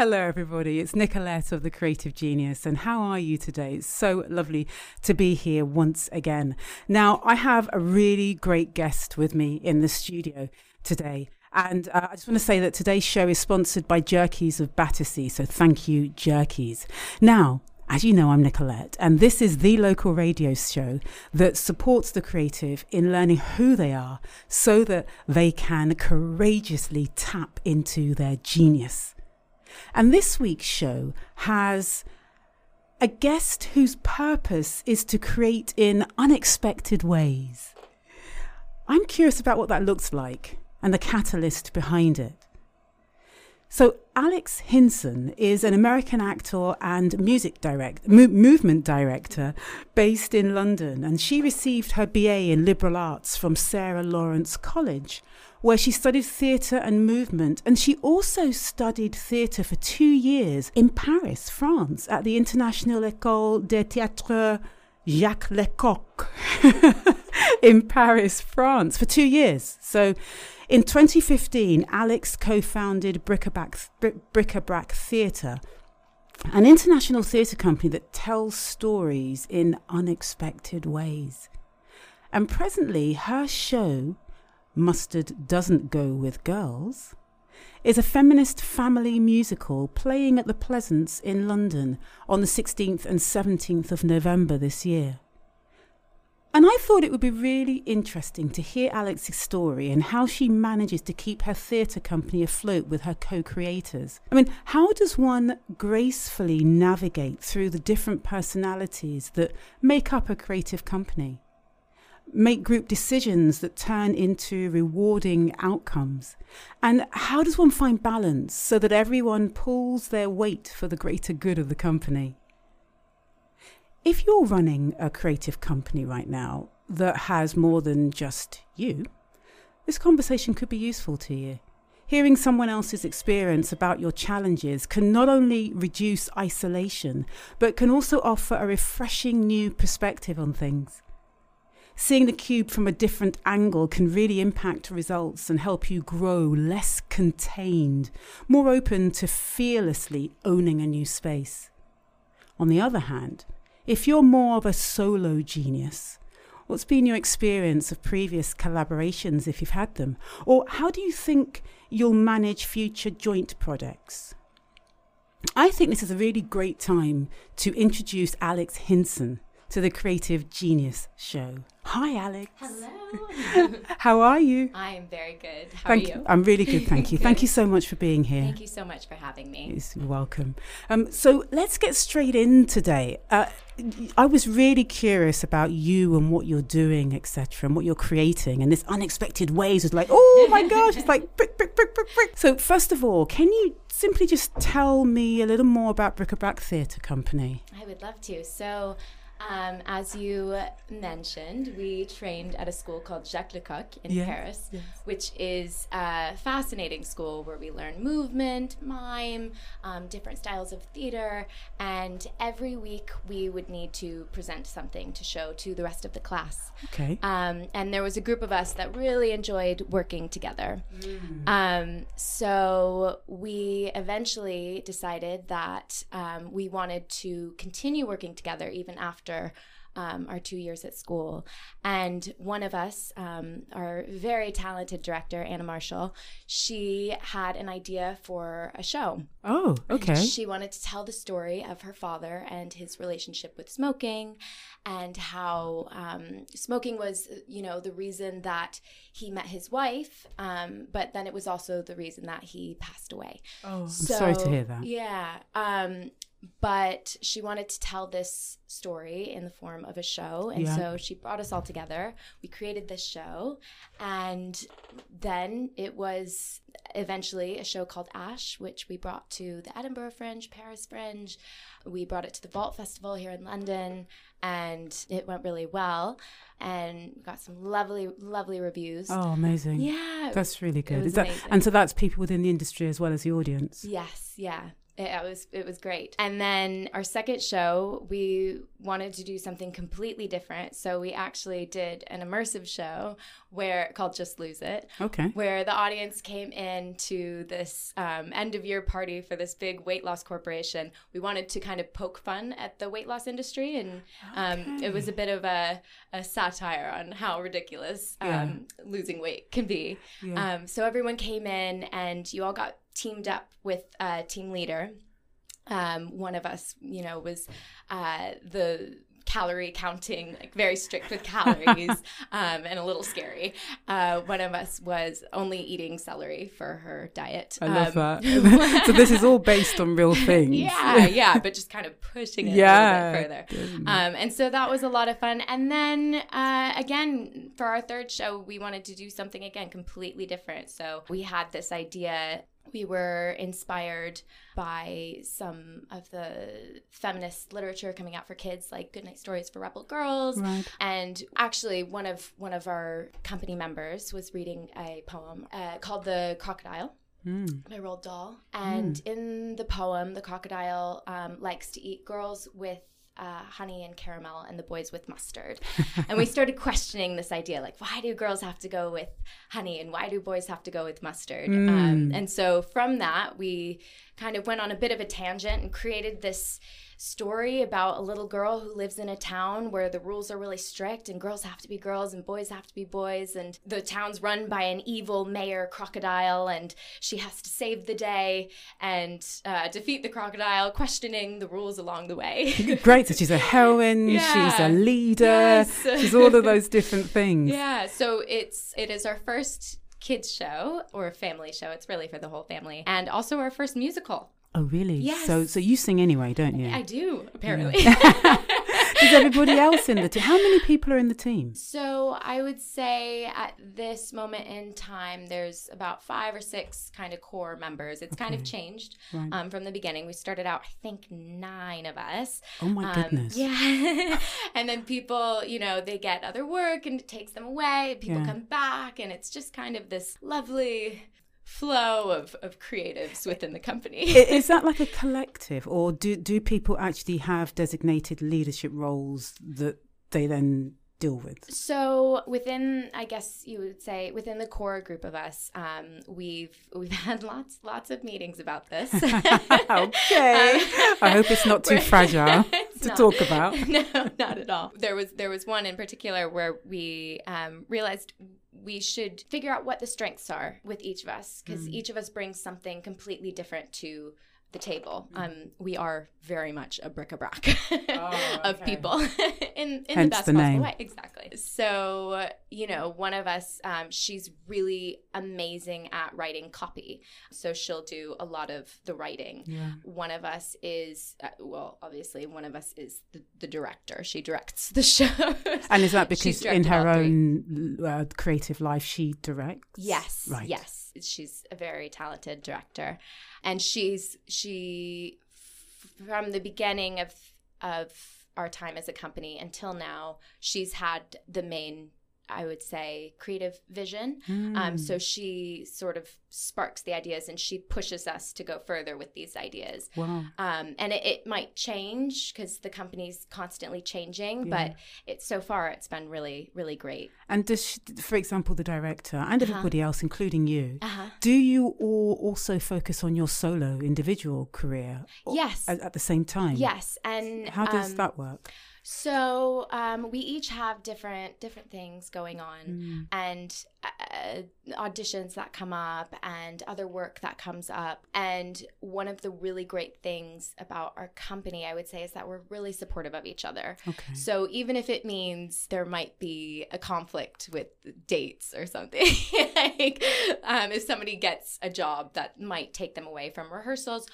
Hello everybody, it's Nicolette of The Creative Genius, and how are you today? It's so lovely to be here once again. Now, I have a really great guest with me in the studio today, and I just want to say that today's show is sponsored by Jerky's of Battersea, so thank you, Jerky's. Now, as you know, I'm Nicolette, and this is the local radio show that supports the creative in learning who they are so that they can courageously tap into their genius. And this week's show has a guest whose purpose is to create in unexpected ways. I'm curious about what that looks like and the catalyst behind it. So Alex Hinson is an American actor and music movement director based in London, and she received her BA in Liberal Arts from Sarah Lawrence College, where she studied theatre and movement, and she also studied theatre for 2 years in Paris, France, at the International École de Théâtre Jacques Lecoq in Paris, France, for 2 years. So in 2015, Alex co-founded Bric-à-brac Theatre, an international theatre company that tells stories in unexpected ways. And presently, her show, Mustard Doesn't Go With Girls, is a feminist family musical playing at the Pleasance in London on the 16th and 17th of November this year. And I thought it would be really interesting to hear Alex's story and how she manages to keep her theatre company afloat with her co-creators. I mean, how does one gracefully navigate through the different personalities that make up a creative company? Make group decisions that turn into rewarding outcomes? And how does one find balance so that everyone pulls their weight for the greater good of the company? If you're running a creative company right now that has more than just you, this conversation could be useful to you. Hearing someone else's experience about your challenges can not only reduce isolation, but can also offer a refreshing new perspective on things. Seeing the cube from a different angle can really impact results and help you grow less contained, more open to fearlessly owning a new space. On the other hand, if you're more of a solo genius, what's been your experience of previous collaborations if you've had them? Or how do you think you'll manage future joint projects? I think this is a really great time to introduce Alex Hinson to the Creative Genius Show. Hi, Alex. Hello. How are you? I am very good. How are you? I'm really good, thank you. Good. Thank you so much for being here. Thank you so much for having me. You're welcome. So let's get straight in today. I was really curious about you and what you're doing, etc., and what you're creating. And this unexpected ways was like, oh my gosh, it's like brick. So first of all, can you simply just tell me a little more about Bric-à-brac Theatre Company? I would love to. So as you mentioned, we trained at a school called Jacques Lecoq in Paris, which is a fascinating school where we learn movement, mime, different styles of theater, and every week we would need to present something to show to the rest of the class. Okay. And there was a group of us that really enjoyed working together. So we eventually decided that we wanted to continue working together even after our 2 years at school. And one of us, our very talented director, Anna Marshall, she had an idea for a show. Oh, okay. And she wanted to tell the story of her father and his relationship with smoking, and how smoking was, you know, the reason that he met his wife, but then it was also the reason that he passed away. Oh, so, I'm sorry to hear that. Yeah. But she wanted to tell this story in the form of a show. And so she brought us all together. We created this show. And then it was eventually a show called Ash, which we brought to the Edinburgh Fringe, Paris Fringe. We brought it to the Vault Festival here in London. And it went really well. And we got some lovely, lovely reviews. Oh, amazing. Yeah. That's really good. And so that's people within the industry as well as the audience. Yes. Yeah. It was great. And then our second show, we wanted to do something completely different. So we actually did an immersive show called Just Lose It. Okay. Where the audience came in to this end of year party for this big weight loss corporation. We wanted to kind of poke fun at the weight loss industry. And it was a bit of a satire on how ridiculous losing weight can be. Yeah. So everyone came in and you all got teamed up with a team leader. One of us, was the calorie counting, like very strict with calories, and a little scary. One of us was only eating celery for her diet. I love that. So this is all based on real things. Yeah, but just kind of pushing it a little bit further. And so that was a lot of fun. And then again, for our third show, we wanted to do something again completely different. So we had this idea. We were inspired by some of the feminist literature coming out for kids, like Goodnight Stories for Rebel Girls. Right. And actually, one of our company members was reading a poem called "The Crocodile" by Roald Dahl. And in the poem, the crocodile likes to eat girls with honey and caramel and the boys with mustard. And we started questioning this idea, like, why do girls have to go with honey and why do boys have to go with mustard? And so from that, we kind of went on a bit of a tangent and created this story about a little girl who lives in a town where the rules are really strict and girls have to be girls and boys have to be boys. And the town's run by an evil mayor crocodile and she has to save the day and defeat the crocodile, questioning the rules along the way. Great. So she's a heroine, she's a leader, she's all of those different things. Yeah, so it is our first kids show, or family show. It's really for the whole family, and also our first musical. Oh, really? Yes. So you sing anyway, don't you? I do, apparently. Yeah. Is everybody else in the team? How many people are in the team? So I would say at this moment in time, there's about 5 or 6 kind of core members. It's kind of changed from the beginning. We started out, I think, 9 of us. Oh, my goodness. Yeah. And then people, they get other work and it takes them away. People come back and it's just kind of this lovely flow of creatives within the company. Is that like a collective, or do people actually have designated leadership roles that they then deal with? So within, I guess you would say, within the core group of us, we've had lots of meetings about this. Okay. I hope it's not too fragile to talk about. No, not at all. There was one in particular where we realized we should figure out what the strengths are with each of us, because each of us brings something completely different to the table. We are very much a bric-a-brac of people in hence the best possible way. Exactly. So, one of us, she's really amazing at writing copy. So she'll do a lot of the writing. Yeah. One of us is, obviously one of us is the director. She directs the show. And is that because in her own creative life, she directs? Yes. Right. Yes. She's a very talented director, and she from the beginning of our time as a company until now, she's had the main, I would say, creative vision. So she sort of sparks the ideas and she pushes us to go further with these ideas. Wow. And it might change because the company's constantly changing, but so far it's been really, really great. And does she, for example, the director and everybody else, including you, do you all also focus on your solo individual career? Yes. At the same time? Yes. And how does that work? So we each have different things going on, and auditions that come up and other work that comes up. And one of the really great things about our company, I would say, is that we're really supportive of each other. Okay. So even if it means there might be a conflict with dates or something, like if somebody gets a job that might take them away from rehearsals,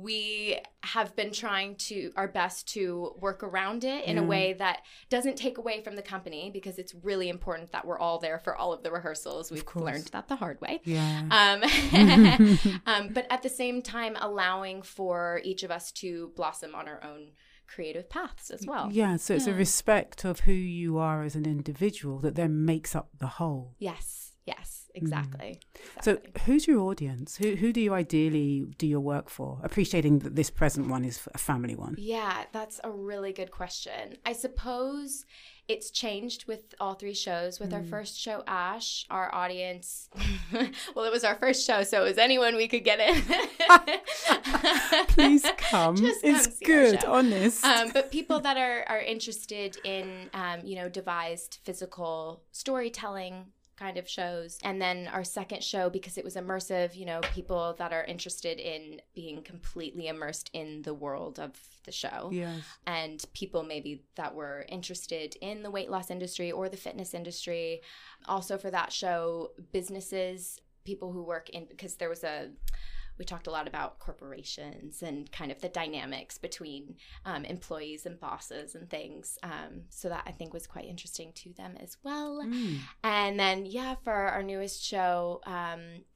we have been trying to our best to work around it in a way that doesn't take away from the company, because it's really important that we're all there for all of the rehearsals. We've learned that the hard way. But at the same time, allowing for each of us to blossom on our own creative paths as well. Yeah, so it's a respect of who you are as an individual that then makes up the whole. Yes. Yes, exactly. Exactly. So who's your audience? Who do you ideally do your work for? Appreciating that this present one is a family one. Yeah, that's a really good question. I suppose it's changed with all three shows. With our first show, Ash, our audience, well, it was our first show, so it was anyone we could get in. Please come. Just come. It's good, honest. But people that are interested in, devised physical storytelling kind of shows. And then our second show, because it was immersive, people that are interested in being completely immersed in the world of the show. Yes. And people maybe that were interested in the weight loss industry or the fitness industry. Also for that show, businesses, people who work in, because there was we talked a lot about corporations and kind of the dynamics between employees and bosses and things. So that I think was quite interesting to them as well. Mm. And then, for our newest show,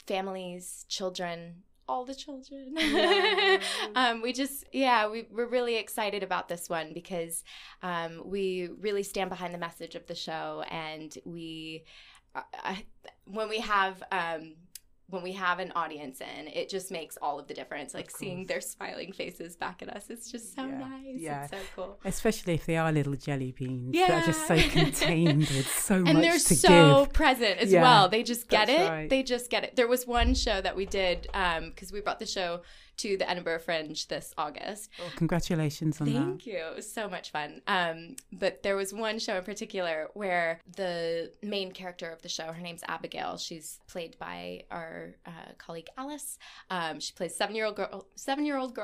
families, children, all the children. Yeah. We're really excited about this one because we really stand behind the message of the show. And when we have an audience in, it just makes all of the difference. Like seeing their smiling faces back at us, it's just so nice. Yeah. It's so cool. Especially if they are little jelly beans. Yeah. They're just so contained with so much to give. And they're so present as well. They just get it. Right. They just get it. There was one show that we did because we brought the show to the Edinburgh Fringe this August. Well, congratulations on that. Thank you. It was so much fun. But there was one show in particular where the main character of the show, her name's Abigail. She's played by our colleague Alice. She plays seven-year-old girl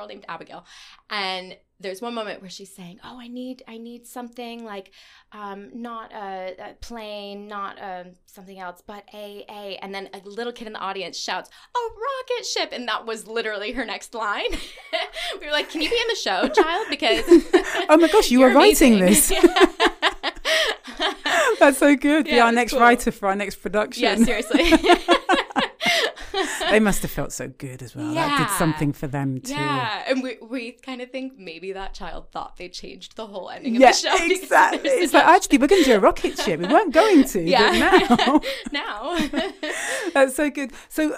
named Abigail. And there's one moment where she's saying, "Oh, I need something like, not a plane, not something else, but a." And then a little kid in the audience shouts, "Oh, rocket ship!" And that was literally her next line. We were like, "Can you be in the show, child? Because oh my gosh, you are writing this." That's so good. Be our next writer for our next production. Yeah, seriously. They must have felt so good as well. That did something for them too. Yeah, and we kind of think maybe that child thought they changed the whole ending of the show. Exactly. It's like, actually, we're going to do a rocket ship. We weren't going to, but now. That's so good. So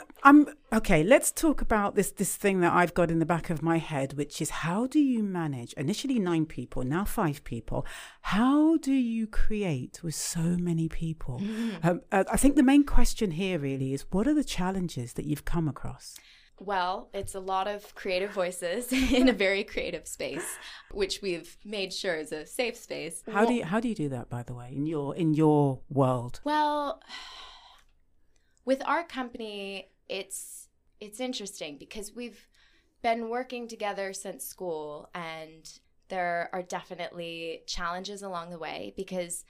okay, let's talk about this thing that I've got in the back of my head, which is how do you manage initially 9 people, now 5 people? How do you create with so many people? Mm. I think the main question here really is what are the challenges that you've come across? Well, it's a lot of creative voices in a very creative space, which we've made sure is a safe space. How do you do that, by the way, in your world? Well, with our company, it's interesting because we've been working together since school, and there are definitely challenges along the way because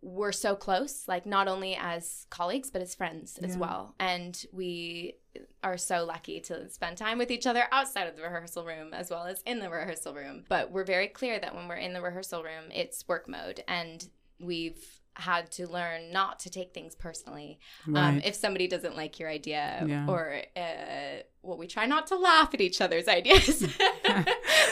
we're so close, like not only as colleagues, but as friends as well. And we are so lucky to spend time with each other outside of the rehearsal room as well as in the rehearsal room. But we're very clear that when we're in the rehearsal room, it's work mode. And we've had to learn not to take things personally. Right. If somebody doesn't like your idea or we try not to laugh at each other's ideas.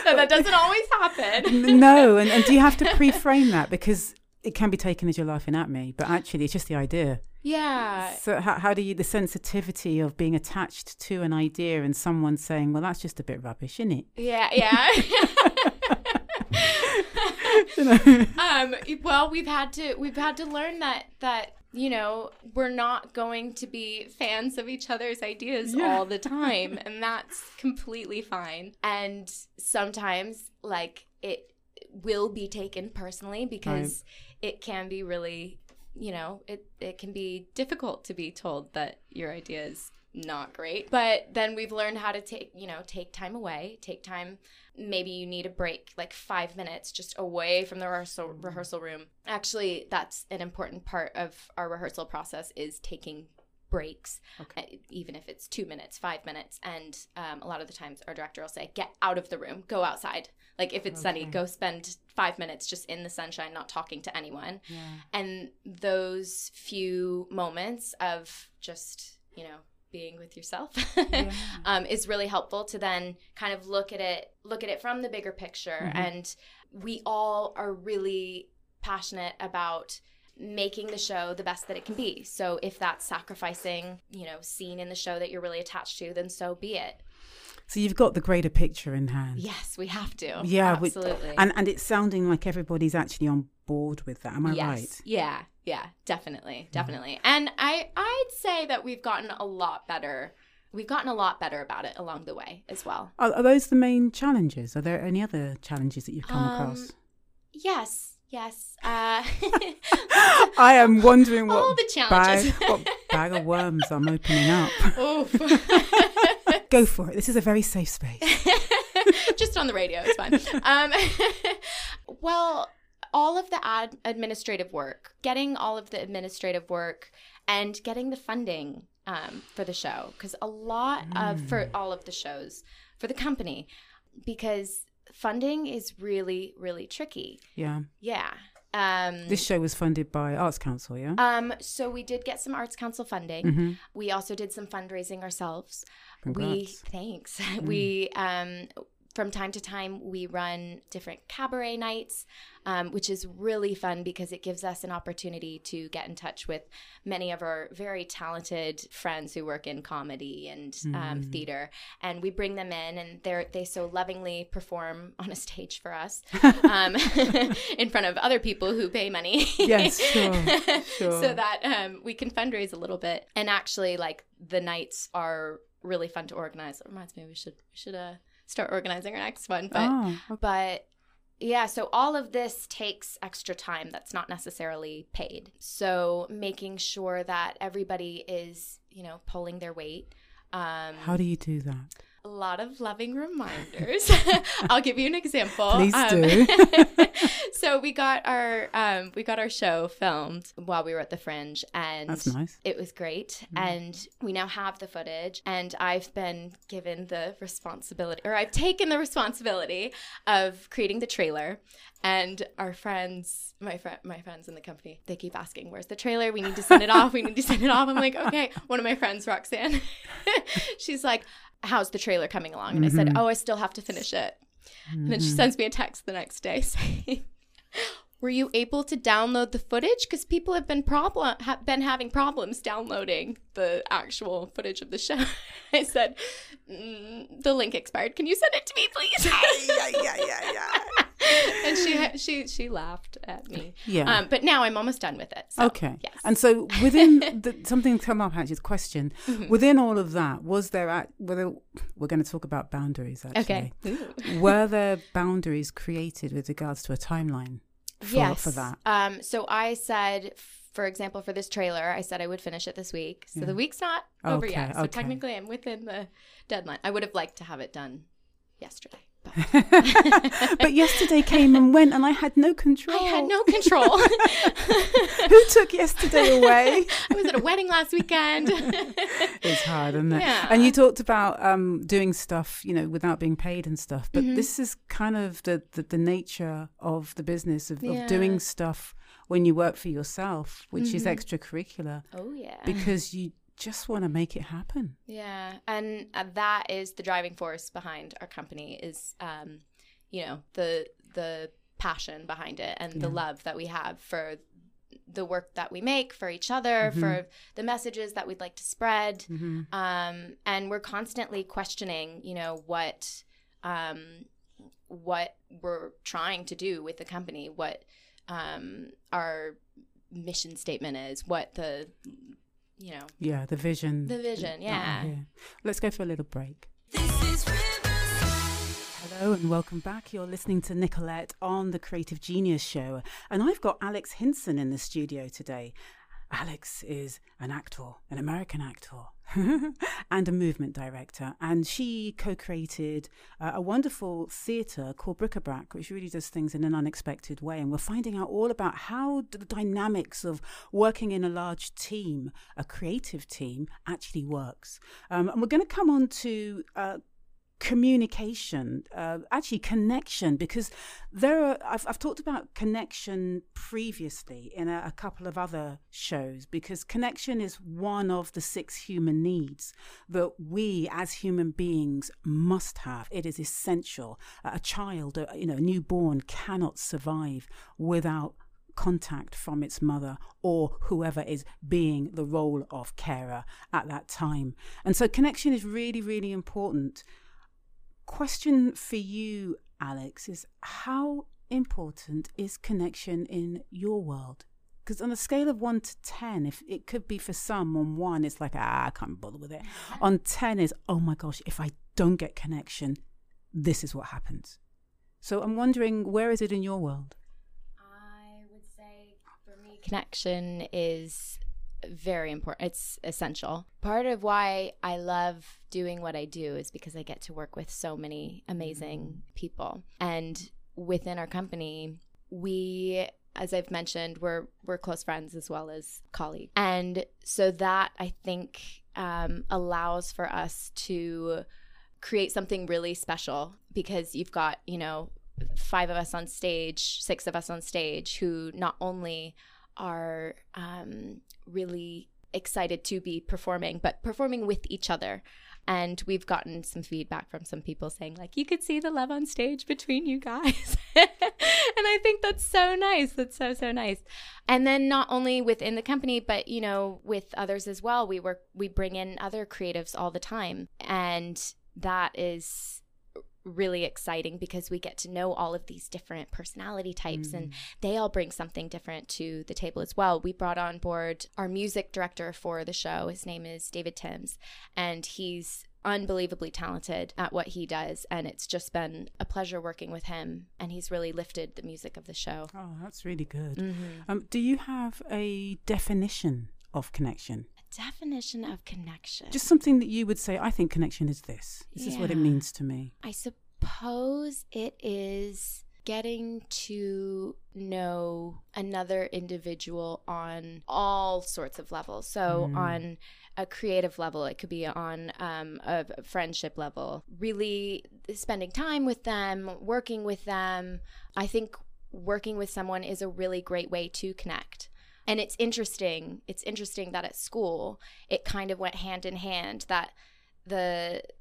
That doesn't always happen. No. And do you have to pre-frame that? Because it can be taken as you're laughing at me, but actually it's just the idea. Yeah. So how do you, the sensitivity of being attached to an idea and someone saying, well, that's just a bit rubbish, isn't it? Yeah. Well, we've had to learn that we're not going to be fans of each other's ideas all the time, and that's completely fine. And sometimes, like, it will be taken personally because it can be really, it can be difficult to be told that your idea is not great. But then we've learned how to take time away, maybe you need a break, like 5 minutes just away from the rehearsal room. Actually, that's an important part of our rehearsal process is taking breaks, even if it's 2 minutes, 5 minutes. And a lot of the times our director will say, get out of the room, go outside. Like if it's sunny, go spend 5 minutes just in the sunshine, not talking to anyone. Yeah. And those few moments of just, being with yourself is really helpful to then kind of look at it from the bigger picture. Mm-hmm. And we all are really passionate about making the show the best that it can be. So if that's sacrificing, scene in the show that you're really attached to, then so be it. So you've got the greater picture in hand. Yes, we have to. Yeah, absolutely. And it's sounding like everybody's actually on board with that. Am I right? Yeah, definitely. And I'd say that we've gotten a lot better. We've gotten a lot better about it along the way as well. Are those the main challenges? Are there any other challenges that you've come across? Yes. I am wondering what all the challenges. What bag of worms I'm opening up. Go for it. This is a very safe space. Just on the radio, it's fine. Well, all of the administrative work, getting all of the administrative work and getting the funding for the show, because a lot of, for all of the shows, for the company, because funding is really, really tricky. Yeah. This show was funded by Arts Council, yeah? So we did get some Arts Council funding. Mm-hmm. We also did some fundraising ourselves. Congrats. Thanks. Mm. We, from time to time, we run different cabaret nights, which is really fun because it gives us an opportunity to get in touch with many of our very talented friends who work in comedy and theater. And we bring them in and they so lovingly perform on a stage for us in front of other people who pay money. Yes, sure. So that we can fundraise a little bit. And actually, the nights are really fun to organize. It reminds me we should start organizing our next one, so all of this takes extra time that's not necessarily paid. So making sure that everybody is, pulling their weight. How do you do that? A lot of loving reminders. I'll give you an example. Please do. So we got our show filmed while we were at the Fringe, and that's nice. It was great, and we now have the footage. And I've been given the responsibility, or I've taken the responsibility of creating the trailer. And our friends, my friends in the company, they keep asking, "Where's the trailer? We need to send it off. I'm like, okay. One of my friends, Roxanne, she's like, "How's the trailer coming along?" And I said, "Oh, I still have to finish it." And then she sends me a text the next day saying, "Were you able to download the footage? Because people have been having problems downloading the actual footage of the show." I said, "The link expired. Can you send it to me, please?" And she laughed at me. Yeah. But now I'm almost done with it. So, okay. Yes. And so within something's come up, actually, this question. Mm-hmm. Within all of that, we're going to talk about boundaries, actually. Okay. Were there boundaries created with regards to a timeline for that? So I said, for example, for this trailer, I said I would finish it this week. So the week's not over yet. So technically I'm within the deadline. I would have liked to have it done yesterday. But yesterday came and went, and I had no control. Who took yesterday away? I was at a wedding last weekend. It's hard, isn't it? Yeah. And you talked about doing stuff, without being paid and stuff. But this is kind of the nature of the business of doing stuff when you work for yourself, which is extracurricular. Oh yeah, because you just want to make it happen. Yeah. And that is the driving force behind our company is, the passion behind it and the love that we have for the work that we make, for each other, for the messages that we'd like to spread. And we're constantly questioning, what we're trying to do with the company, what our mission statement is, what the vision. Yeah. Let's go for a little break. This is Hello and welcome back. You're listening to Nicolette on The Creative Genius Show. And I've got Alex Hinson in the studio today. Alex is an actor, an American actor, and a movement director. And she co-created a wonderful theatre called Bric-à-brac, which really does things in an unexpected way. And we're finding out all about how the dynamics of working in a large team, a creative team, actually works. And we're going to come on to communication, connection, because I've talked about connection previously in a couple of other shows, because connection is one of the 6 human needs that we as human beings must have. It is essential. A child, a newborn cannot survive without contact from its mother or whoever is being the role of carer at that time. And so connection is really, really important. Question for you, Alex, is how important is connection in your world? Because on a scale of 1 to 10, if it could be for some, on 1 it's like, I can't bother with it. On 10 is, oh my gosh, if I don't get connection, this is what happens. So I'm wondering, where is it in your world? I would say for me, connection is very important. It's essential. Part of why I love doing what I do is because I get to work with so many amazing people. And within our company, we, as I've mentioned, we're close friends as well as colleagues. And so that, I think, allows for us to create something really special, because you've got, you know, 6 of us on stage who not only are really excited to be performing, but performing with each other. And we've gotten some feedback from some people saying, like, you could see the love on stage between you guys. And I think that's so nice. That's so, so nice. And then not only within the company, but, you know, with others as well. We bring in other creatives all the time. And that is really exciting because we get to know all of these different personality types and they all bring something different to the table as well. We brought on board our music director for the show. His name is David Timms, and he's unbelievably talented at what he does, and it's just been a pleasure working with him, and he's really lifted the music of the show. Oh, that's really good. Do you have a definition of connection? Definition of connection. Just something that you would say, I think connection is this. This is what it means to me. I suppose it is getting to know another individual on all sorts of levels. So on a creative level, it could be on a friendship level. Really spending time with them, working with them. I think working with someone is a really great way to connect. And it's interesting that at school it kind of went hand in hand, that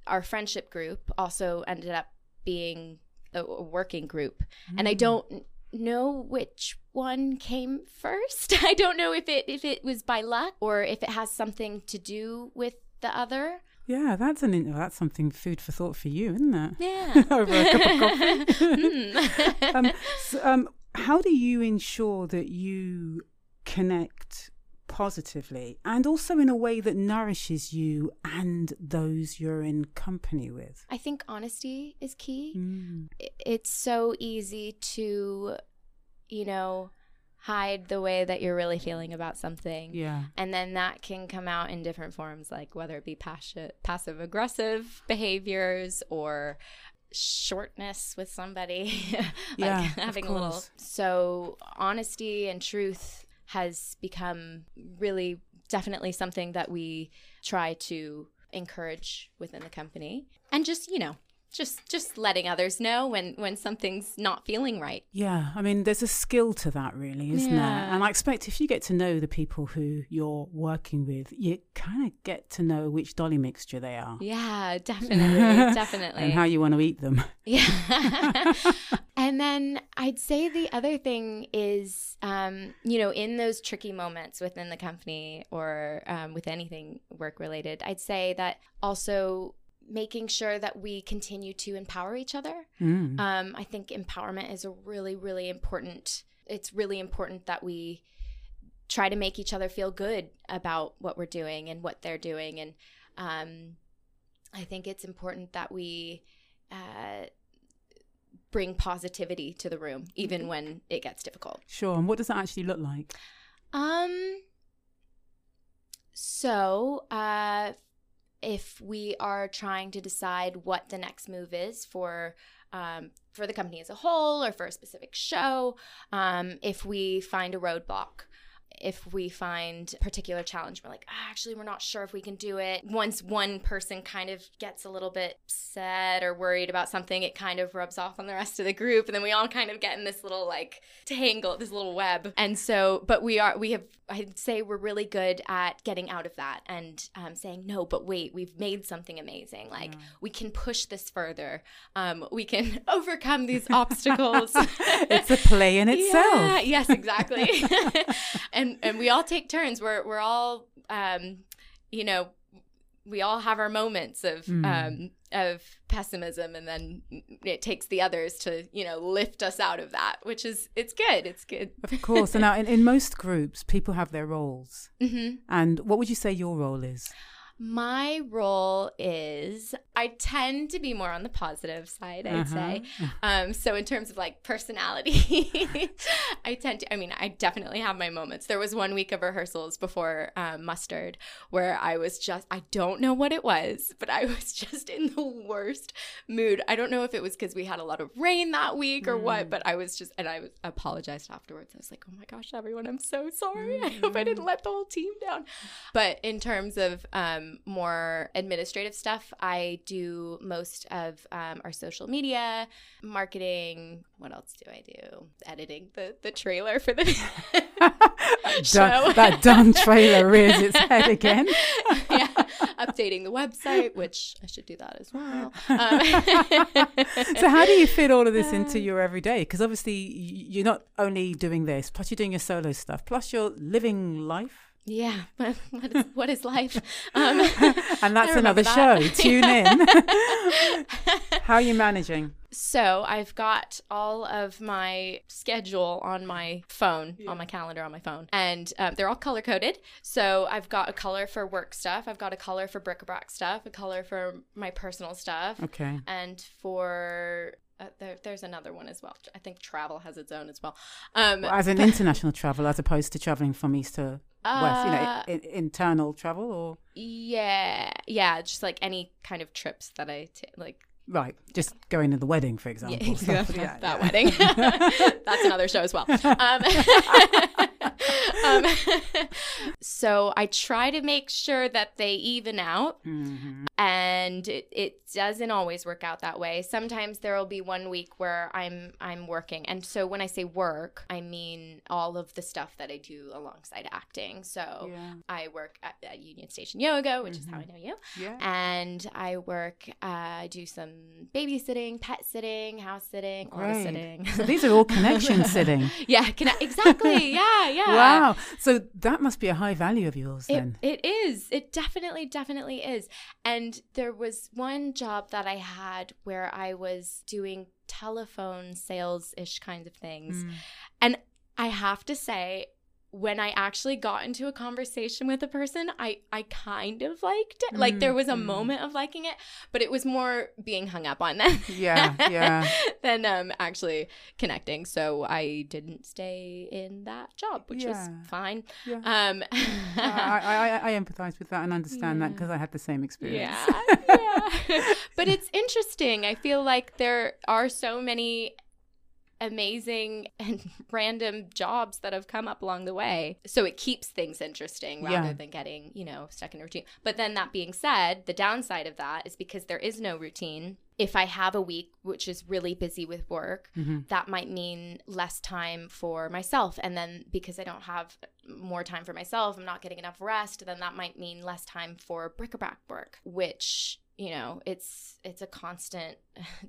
our friendship group also ended up being a working group. And I don't know which one came first. I don't know if it was by luck or if it has something to do with the other. Yeah, that's something, food for thought for you, isn't it? Yeah. Over a cup of coffee. How do you ensure that you connect positively and also in a way that nourishes you and those you're in company with? I think honesty is key. It's so easy to, you know, hide the way that you're really feeling about something. Yeah. And then that can come out in different forms, like whether it be passive aggressive behaviors or shortness with somebody. So honesty and truth has become really definitely something that we try to encourage within the company. And just, you know, just letting others know when something's not feeling right. Yeah, I mean, there's a skill to that really, isn't there? And I expect if you get to know the people who you're working with, you kind of get to know which dolly mixture they are. Yeah, definitely. And how you want to eat them. Yeah. And then I'd say the other thing is, you know, in those tricky moments within the company or with anything work related, I'd say that also making sure that we continue to empower each other. I think empowerment is really important that we try to make each other feel good about what we're doing and what they're doing. And I think it's important that we bring positivity to the room, even when it gets difficult. Sure. And what does that actually look like? If we are trying to decide what the next move is for the company as a whole or for a specific show, if we find a roadblock, if we find a particular challenge, we're like, actually, we're not sure if we can do it. Once one person kind of gets a little bit upset or worried about something, it kind of rubs off on the rest of the group. And then we all kind of get in this little like tangle, this little web. And so, but I'd say we're really good at getting out of that and saying, no, but wait, we've made something amazing. Like we can push this further. We can overcome these obstacles. It's a play in itself. Yeah, yes, exactly. And we all take turns. We're all, we all have our moments of pessimism, and then it takes the others to, lift us out of that, which is, it's good. Of course. And now in most groups, people have their roles. Mm-hmm. And what would you say your role is? My role is, I tend to be more on the positive side, I'd say. So in terms of like personality, I definitely have my moments. There was one week of rehearsals before Mustard where I don't know what it was, but I was just in the worst mood. I don't know if it was because we had a lot of rain that week or what, but I apologized afterwards. I was like, oh my gosh, everyone, I'm so sorry. I hope I didn't let the whole team down. But in terms of more administrative stuff, I do most of our social media, marketing. What else do I do? Editing the trailer for the show. That dumb trailer rears its head again. Yeah, updating the website, which I should do that as well. So how do you fit all of this into your everyday? Because obviously you're not only doing this, plus you're doing your solo stuff, plus you're living life. Yeah, but what is life? And that's another show. Tune in. How are you managing? So I've got all of my schedule on my phone, on my calendar, on my phone. And they're all color coded. So I've got a color for work stuff. I've got a color for bric-a-brac stuff, a color for my personal stuff. Okay. And for... there's another one as well. I think travel has its own as well. As an international travel, as opposed to traveling from east to west, internal travel, or yeah, just like any kind of trips that I like. Right, just going to the wedding, for example. Yeah, exactly. That wedding. That's another show as well. So I try to make sure that they even out, and it doesn't always work out that way. Sometimes there will be one week where I'm working, and so when I say work, I mean all of the stuff that I do alongside acting. So I work at Union Station Yoga, which is how I know you, and I work. I do some babysitting, pet sitting, house sitting, auto sitting. So these are all connection sitting. Yeah, exactly. Yeah. Wow. So that must be a high value of yours then. It is. It definitely is. And there was one job that I had where I was doing telephone sales-ish kinds of things. And I have to say, when I actually got into a conversation with a person, I kind of liked it. Like there was a moment of liking it, but it was more being hung up on them. Yeah. Than actually connecting. So I didn't stay in that job, which was fine. Yeah. I empathize with that and understand that because I had the same experience. Yeah. But it's interesting. I feel like there are so many amazing and random jobs that have come up along the way. So it keeps things interesting rather than getting, stuck in a routine. But then that being said, the downside of that is because there is no routine. If I have a week which is really busy with work, that might mean less time for myself. And then because I don't have more time for myself, I'm not getting enough rest, then that might mean less time for bric-a-brac work, which... it's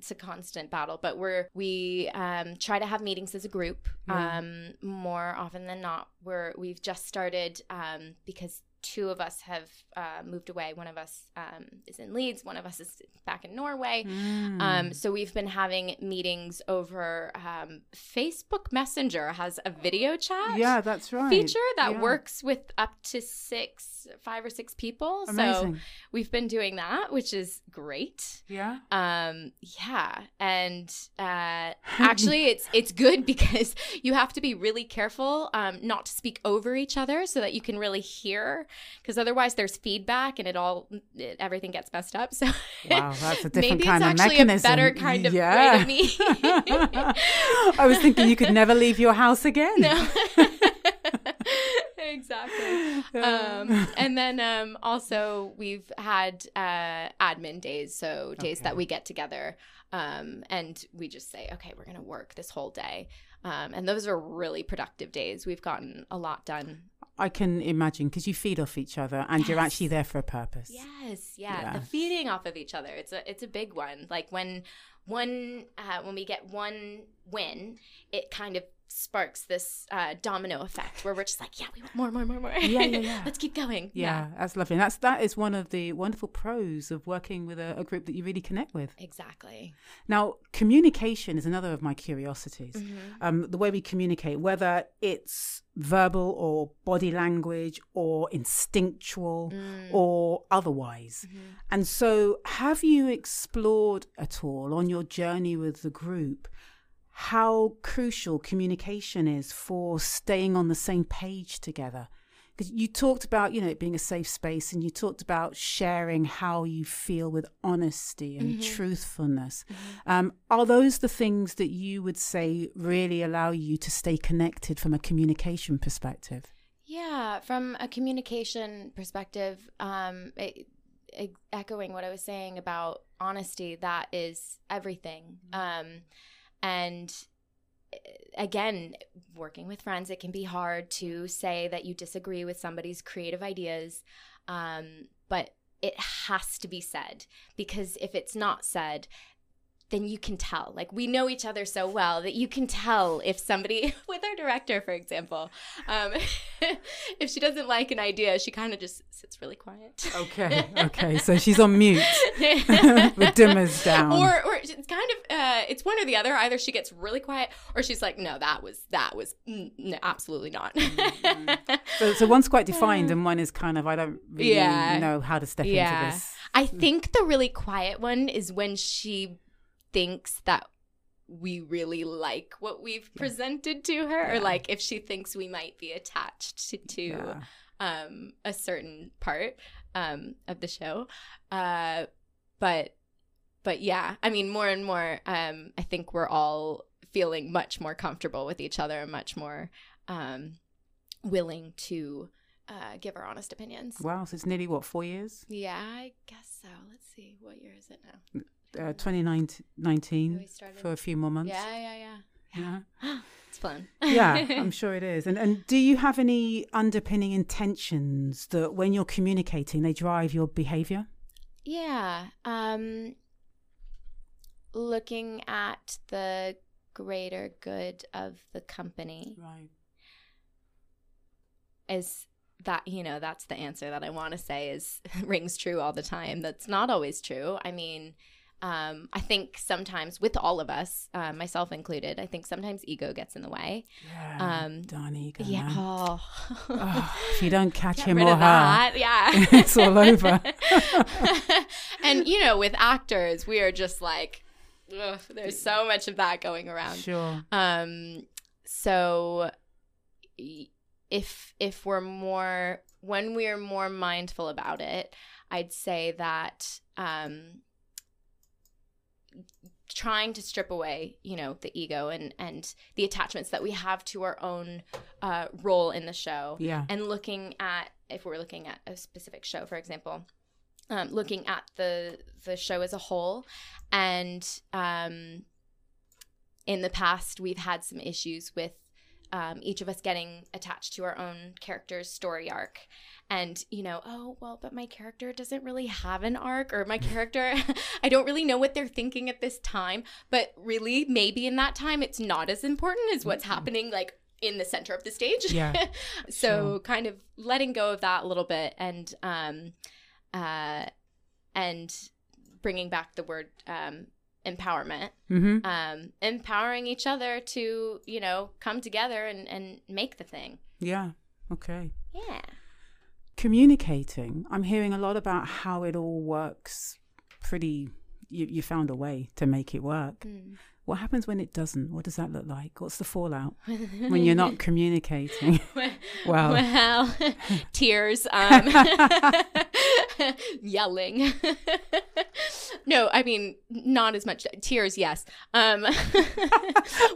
a constant battle, but we try to have meetings as a group more often than not. We've just started because two of us have moved away. One of us is in Leeds. One of us is back in Norway. So we've been having meetings over Facebook Messenger has a video chat. Yeah, that's right. Feature that works with up to 5 or 6 people. Amazing. So we've been doing that, which is great. Yeah. And actually, it's good because you have to be really careful not to speak over each other so that you can really hear. Because otherwise there's feedback and everything gets messed up. So wow, that's a different kind of mechanism. Maybe it's actually a better kind of way to meet. I was thinking you could never leave your house again. No. And then also we've had admin days, so days that we get together and we just say, okay, we're going to work this whole day. And those are really productive days. We've gotten a lot done. I can imagine, because you feed off each other and you're actually there for a purpose. Yes, yeah. The feeding off of each other. It's a big one. Like when we get one win, it kind of sparks this domino effect where we're just like, yeah, we want more. Yeah. Let's keep going. Yeah, that's lovely. That is one of the wonderful pros of working with a group that you really connect with. Exactly. Now, communication is another of my curiosities. Mm-hmm. The way we communicate, whether it's verbal or body language or instinctual or otherwise. Mm-hmm. And so have you explored at all on your journey with the group how crucial communication is for staying on the same page together? Because you talked about, it being a safe space, and you talked about sharing how you feel with honesty and truthfulness. Mm-hmm. Are those the things that you would say really allow you to stay connected from a communication perspective? Yeah, from a communication perspective, echoing what I was saying about honesty, that is everything. And again, working with friends, it can be hard to say that you disagree with somebody's creative ideas, but it has to be said, because if it's not said, then you can tell. Like, we know each other so well that you can tell if somebody, with our director, for example, if she doesn't like an idea, she kind of just sits really quiet. Okay. So she's on mute. The dimmer's down. Or it's kind of, it's one or the other. Either she gets really quiet or she's like, no, that was absolutely not. Mm-hmm. So one's quite defined and one is kind of, I don't really know how to step into this. I think the really quiet one is when she thinks that we really like what we've presented to her, or like if she thinks we might be attached to a certain part of the show. But yeah, I mean, more and more, I think we're all feeling much more comfortable with each other and much more willing to give our honest opinions. Wow, so it's nearly, 4 years? Yeah, I guess so. Let's see, what year is it now? 2019, for a few more months. Yeah. It's fun. Yeah, I'm sure it is. And do you have any underpinning intentions that when you're communicating, they drive your behavior? Yeah. Looking at the greater good of the company. Right. Is that, that's the answer that I want to say is rings true all the time. That's not always true. I mean, I think sometimes with all of us, myself included, I think sometimes ego gets in the way. Yeah, darn ego. Yeah. Oh, if you don't catch him or her, it's all over. And, with actors, we are just like, ugh, there's so much of that going around. Sure. So if we're more, when we are more mindful about it, I'd say that, trying to strip away, the ego and the attachments that we have to our own role in the show, and looking at, if we're looking at a specific show, for example, looking at the show as a whole. And in the past, we've had some issues with each of us getting attached to our own character's story arc. And, but my character doesn't really have an arc, or my character, I don't really know what they're thinking at this time. But really, maybe in that time, it's not as important as what's happening, like, in the center of the stage. Yeah. So kind of letting go of that a little bit, and bringing back the word empowerment, empowering each other to, come together and make the thing. Yeah. Okay. Yeah. Communicating, I'm hearing a lot about how it all works pretty, you found a way to make it work. Mm. What happens when it doesn't? What does that look like? What's the fallout when you're not communicating? Well, tears. yelling. No, I mean, not as much. Tears, yes. We've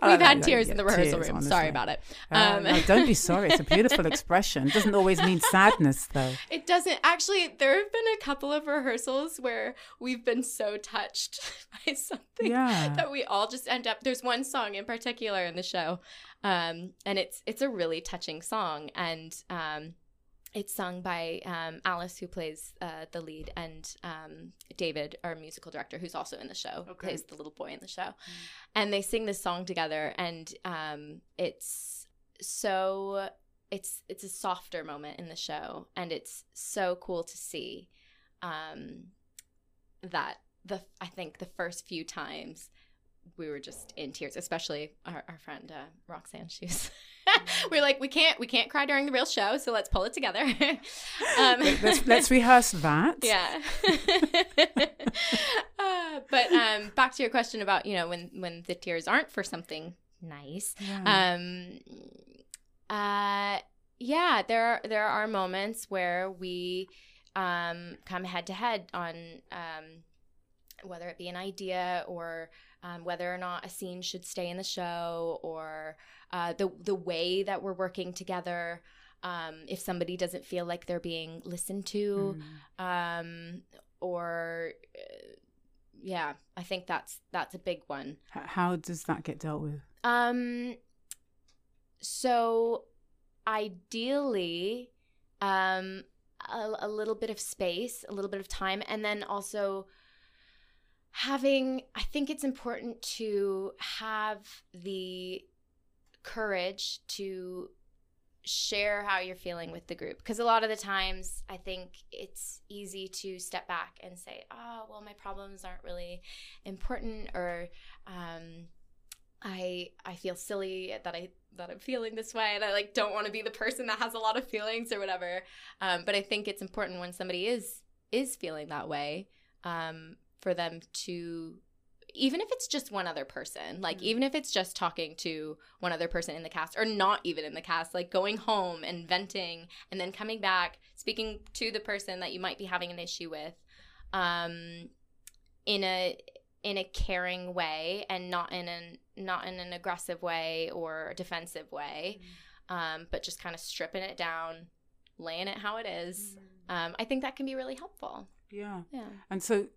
had tears in the rehearsal room. Honestly. Sorry about it. No, don't be sorry. It's a beautiful expression. It doesn't always mean sadness, though. It doesn't. Actually, there have been a couple of rehearsals where we've been so touched by something that we all just end up. There's one song in particular in the show, and it's a really touching song, and it's sung by Alice, who plays the lead, and David, our musical director, who's also in the show, plays the little boy in the show. And they sing this song together, and it's a softer moment in the show, and it's so cool to see that I think the first few times we were just in tears, especially our friend Roxanne. We're like, we can't cry during the real show, so let's pull it together. Let's rehearse that. Yeah. But back to your question about, when the tears aren't for something nice. Yeah. There are moments where we come head to head on whether it be an idea or whether or not a scene should stay in the show, or the way that we're working together, if somebody doesn't feel like they're being listened to, I think that's a big one. How does that get dealt with? So ideally, a little bit of space, a little bit of time, and then also I think it's important to have the courage to share how you're feeling with the group, because a lot of the times I think it's easy to step back and say, oh, well, my problems aren't really important, or I feel silly that I'm feeling this way, and I don't want to be the person that has a lot of feelings or whatever. But I think it's important when somebody is feeling that way, for them to, even if it's just one other person, even if it's just talking to one other person in the cast, or not even in the cast, going home and venting and then coming back, speaking to the person that you might be having an issue with, in a caring way, and not in an aggressive way or defensive way, but just kind of stripping it down, laying it how it is. I think that can be really helpful. Yeah. And so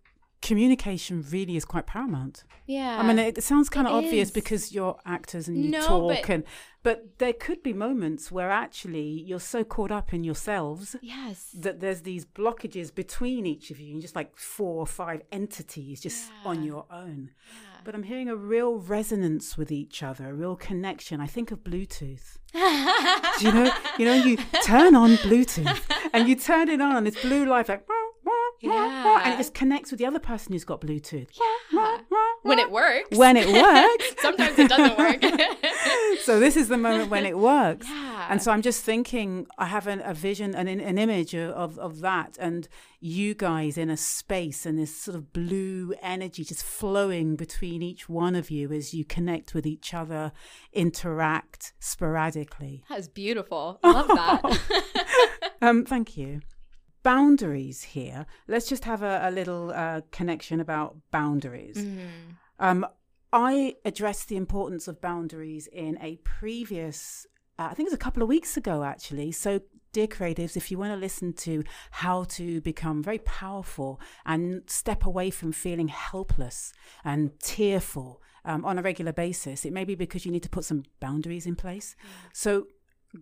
communication really is quite paramount. Yeah. I mean, it sounds kind of obvious because you're actors and you talk, but there could be moments where actually you're so caught up in yourselves that there's these blockages between each of you, and just 4 or 5 entities just on your own. Yeah. But I'm hearing a real resonance with each other, a real connection. I think of Bluetooth. Do you know, you turn on Bluetooth and you turn it on, and this blue light and it just connects with the other person who's got Bluetooth. Yeah. When it works. Sometimes it doesn't work. So this is the moment when it works. Yeah. And so I'm just thinking, I have a vision and an image of that, and you guys in a space, and this sort of blue energy just flowing between each one of you as you connect with each other, interact sporadically. That is beautiful. I love that. Thank you. Boundaries here. Let's just have a little connection about boundaries. Mm-hmm. I addressed the importance of boundaries in a previous, I think it was a couple of weeks ago, actually. So dear creatives, if you want to listen to how to become very powerful and step away from feeling helpless and tearful on a regular basis, it may be because you need to put some boundaries in place. Mm-hmm. So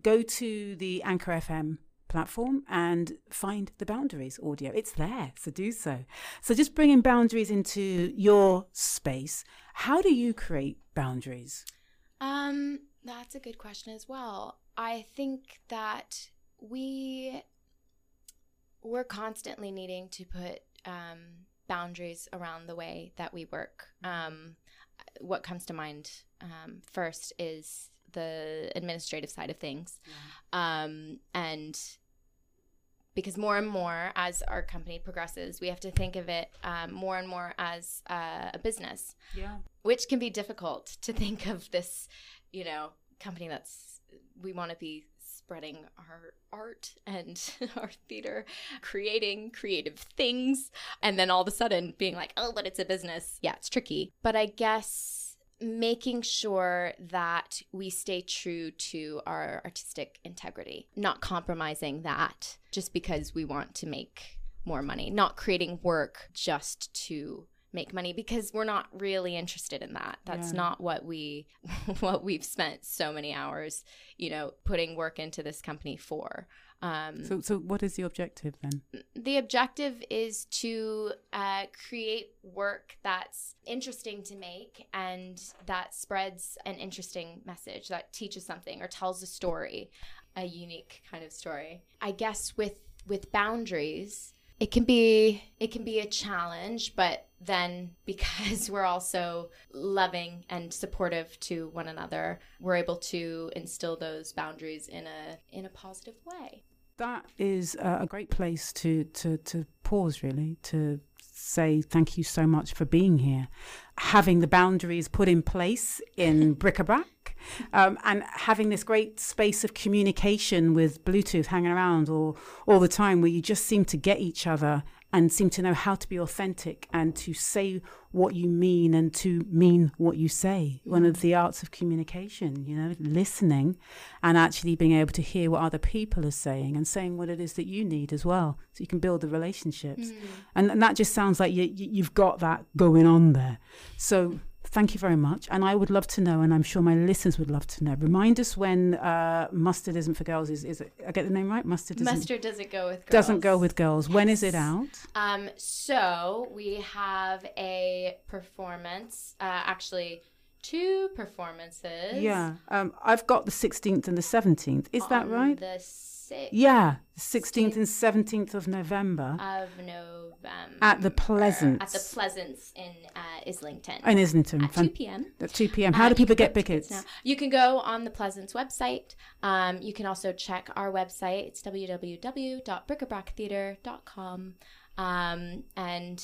go to the Anchor FM platform and find the boundaries audio. It's there, so do so. So just bringing boundaries into your space. How do you create boundaries? That's a good question as well. I think that we're constantly needing to put boundaries around the way that we work. What comes to mind first is the administrative side of things. Yeah. And because more and more as our company progresses, we have to think of it more and more as a business, which can be difficult to think of this, company that's we want to be spreading our art and our theater, creating creative things, and then all of a sudden being like, oh, but it's a business. Yeah, it's tricky. But I guess making sure that we stay true to our artistic integrity, not compromising that just because we want to make more money, not creating work just to make money, because we're not really interested in that. That's not what we've spent so many hours, you know, putting work into this company for. So what is the objective then? The objective is to create work that's interesting to make and that spreads an interesting message, that teaches something or tells a story, a unique kind of story. I guess with boundaries, it can be a challenge, but then because we're also loving and supportive to one another, we're able to instill those boundaries in a positive way. That is a great place to pause, really, to say thank you so much for being here, having the boundaries put in place in Bric-à-brac, and having this great space of communication with Bluetooth hanging around all the time, where you just seem to get each other and seem to know how to be authentic and to say what you mean and to mean what you say. One of the arts of communication, you know, listening and actually being able to hear what other people are saying and saying what it is that you need as well, so you can build the relationships. Mm. And that just sounds like you've got that going on there. So thank you very much. And I would love to know, and I'm sure my listeners would love to know, remind us when Mustard Isn't for Girls is it, I get the name right? Mustard Doesn't Go With Girls. Doesn't Go With Girls. Yes. When is it out? So we have a performance, actually 2 performances. Yeah. I've got the 16th and the 17th. Is that right? The 6th. Yeah. 16th and 17th of November. At the Pleasance. At the Pleasance in Islington. In Islington. At 2 p.m. At 2 p.m. How do people get tickets now? You can go on the Pleasance website. You can also check our website. It's www.bricabractheatre.com. And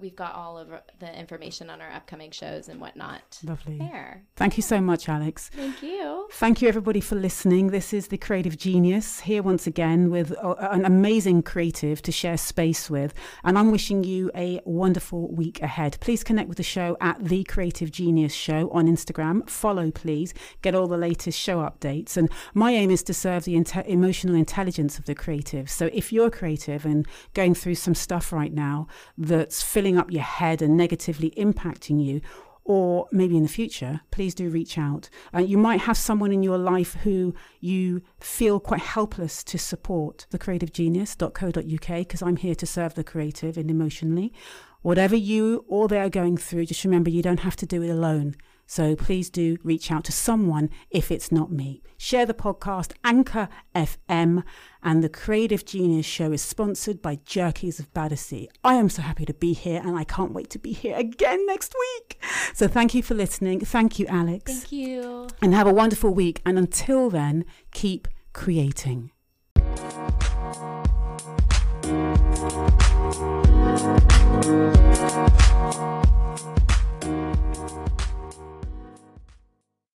we've got all of the information on our upcoming shows and whatnot. Lovely. There. Thank you so much, Alex. Thank you. Thank you, everybody, for listening. This is The Creative Genius, here once again with an amazing creative to share space with. And I'm wishing you a wonderful week ahead. Please connect with the show at The Creative Genius Show on Instagram. Follow, please. Get all the latest show updates. And my aim is to serve the emotional intelligence of the creative. So if you're creative and going through some stuff right now that's filling up your head and negatively impacting you, or maybe in the future, please do reach out. You might have someone in your life who you feel quite helpless to support. thecreativegenius.co.uk, because I'm here to serve the creative and emotionally. Whatever you or they are going through, just remember you don't have to do it alone. So please do reach out to someone if it's not me. Share the podcast, Anchor FM, and The Creative Genius Show is sponsored by Jerky's of Battersea. I am so happy to be here, and I can't wait to be here again next week. So thank you for listening. Thank you, Alex. Thank you. And have a wonderful week. And until then, keep creating.